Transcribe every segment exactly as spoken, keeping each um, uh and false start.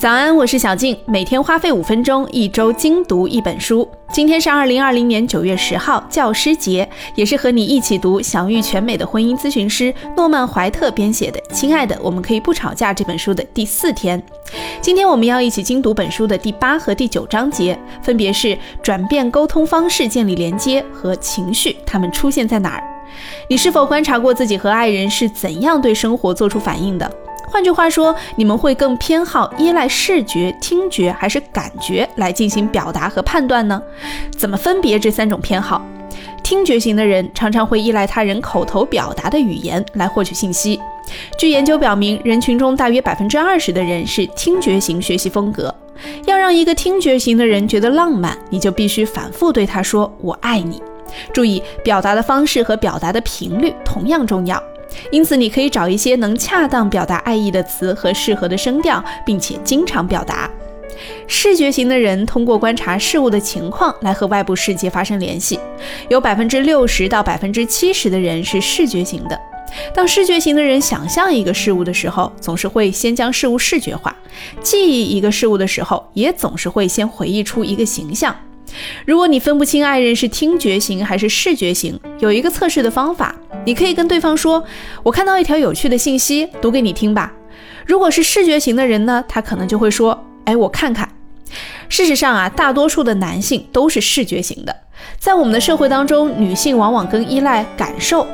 早安，我是小静，每天花费五分钟，一周精读一本书。今天是二零二零年九月十号，教师节，也是和你一起读享誉全美的婚姻咨询师诺曼怀特编写的《亲爱的，我们可以不吵架》这本书的第四天。今天我们要一起精读本书的第八和第九章节，分别是转变沟通方式建立连接和情绪，它们出现在哪儿？你是否观察过自己和爱人是怎样对生活做出反应的？换句话说，你们会更偏好依赖视觉、听觉还是感觉来进行表达和判断呢？怎么分别这三种偏好？听觉型的人常常会依赖他人口头表达的语言来获取信息。据研究表明，人群中大约 百分之二十 的人是听觉型学习风格。要让一个听觉型的人觉得浪漫，你就必须反复对他说“我爱你”。注意，表达的方式和表达的频率同样重要。因此，你可以找一些能恰当表达爱意的词和适合的声调，并且经常表达。视觉型的人通过观察事物的情况来和外部世界发生联系。有 百分之六十 到 百分之七十 的人是视觉型的。当视觉型的人想象一个事物的时候，总是会先将事物视觉化；记忆一个事物的时候，也总是会先回忆出一个形象。如果你分不清爱人是听觉型还是视觉型，有一个测试的方法，你可以跟对方说，我看到一条有趣的信息，读给你听吧。如果是视觉型的人呢，他可能就会说，哎，我看看。事实上啊，大多数的男性都是视觉型的。在我们的社会当中，女性往往更依赖感受。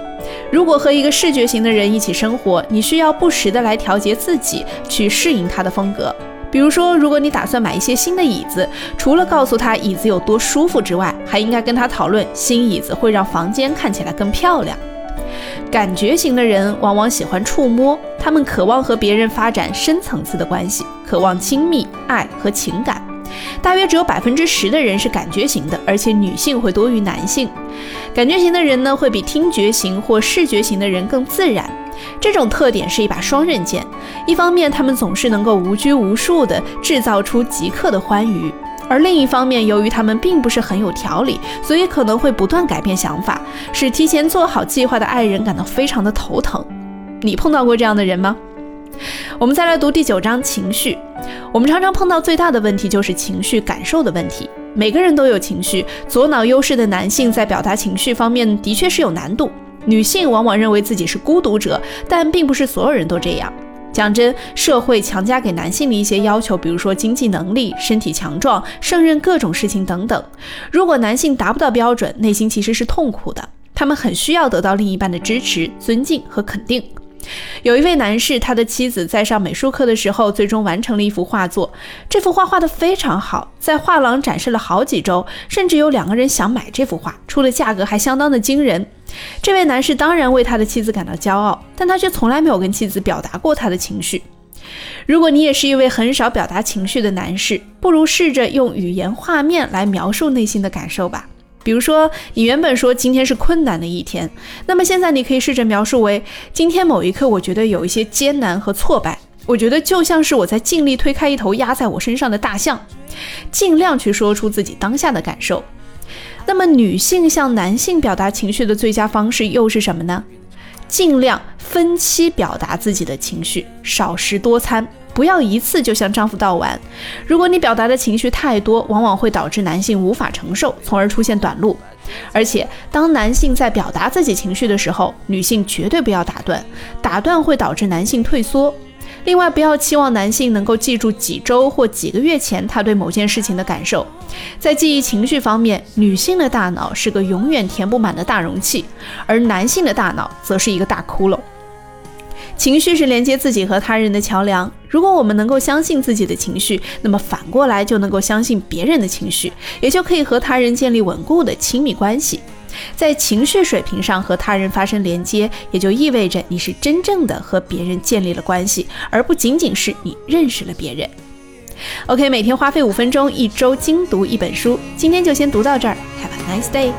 如果和一个视觉型的人一起生活，你需要不时的来调节自己，去适应他的风格。比如说，如果你打算买一些新的椅子，除了告诉他椅子有多舒服之外，还应该跟他讨论新椅子会让房间看起来更漂亮。感觉型的人往往喜欢触摸，他们渴望和别人发展深层次的关系，渴望亲密、爱和情感。大约只有 百分之十 的人是感觉型的，而且女性会多于男性。感觉型的人呢，会比听觉型或视觉型的人更自然。这种特点是一把双刃剑，一方面他们总是能够无拘无束地制造出即刻的欢愉，而另一方面由于他们并不是很有条理，所以可能会不断改变想法，使提前做好计划的爱人感到非常的头疼。你碰到过这样的人吗？我们再来读第九章情绪。我们常常碰到最大的问题就是情绪感受的问题。每个人都有情绪，左脑优势的男性在表达情绪方面的确是有难度。女性往往认为自己是孤独者，但并不是所有人都这样。讲真，社会强加给男性的一些要求，比如说经济能力、身体强壮、胜任各种事情等等。如果男性达不到标准，内心其实是痛苦的，他们很需要得到另一半的支持、尊敬和肯定。有一位男士，他的妻子在上美术课的时候，最终完成了一幅画作。这幅画画得非常好，在画廊展示了好几周，甚至有两个人想买这幅画，出的价格还相当的惊人。这位男士当然为他的妻子感到骄傲，但他却从来没有跟妻子表达过他的情绪。如果你也是一位很少表达情绪的男士，不如试着用语言画面来描述内心的感受吧。比如说，你原本说今天是困难的一天，那么现在你可以试着描述为，今天某一刻我觉得有一些艰难和挫败，我觉得就像是我在尽力推开一头压在我身上的大象。尽量去说出自己当下的感受。那么女性向男性表达情绪的最佳方式又是什么呢？尽量分期表达自己的情绪，少食多餐，不要一次就向丈夫道完。如果你表达的情绪太多，往往会导致男性无法承受，从而出现短路。而且当男性在表达自己情绪的时候，女性绝对不要打断，打断会导致男性退缩。另外，不要期望男性能够记住几周或几个月前他对某件事情的感受。在记忆情绪方面，女性的大脑是个永远填不满的大容器，而男性的大脑则是一个大窟窿。情绪是连接自己和他人的桥梁，如果我们能够相信自己的情绪，那么反过来就能够相信别人的情绪，也就可以和他人建立稳固的亲密关系。在情绪水平上和他人发生连接，也就意味着你是真正的和别人建立了关系，而不仅仅是你认识了别人。 OK， 每天花费五分钟，一周精读一本书，今天就先读到这儿。 Have a nice day。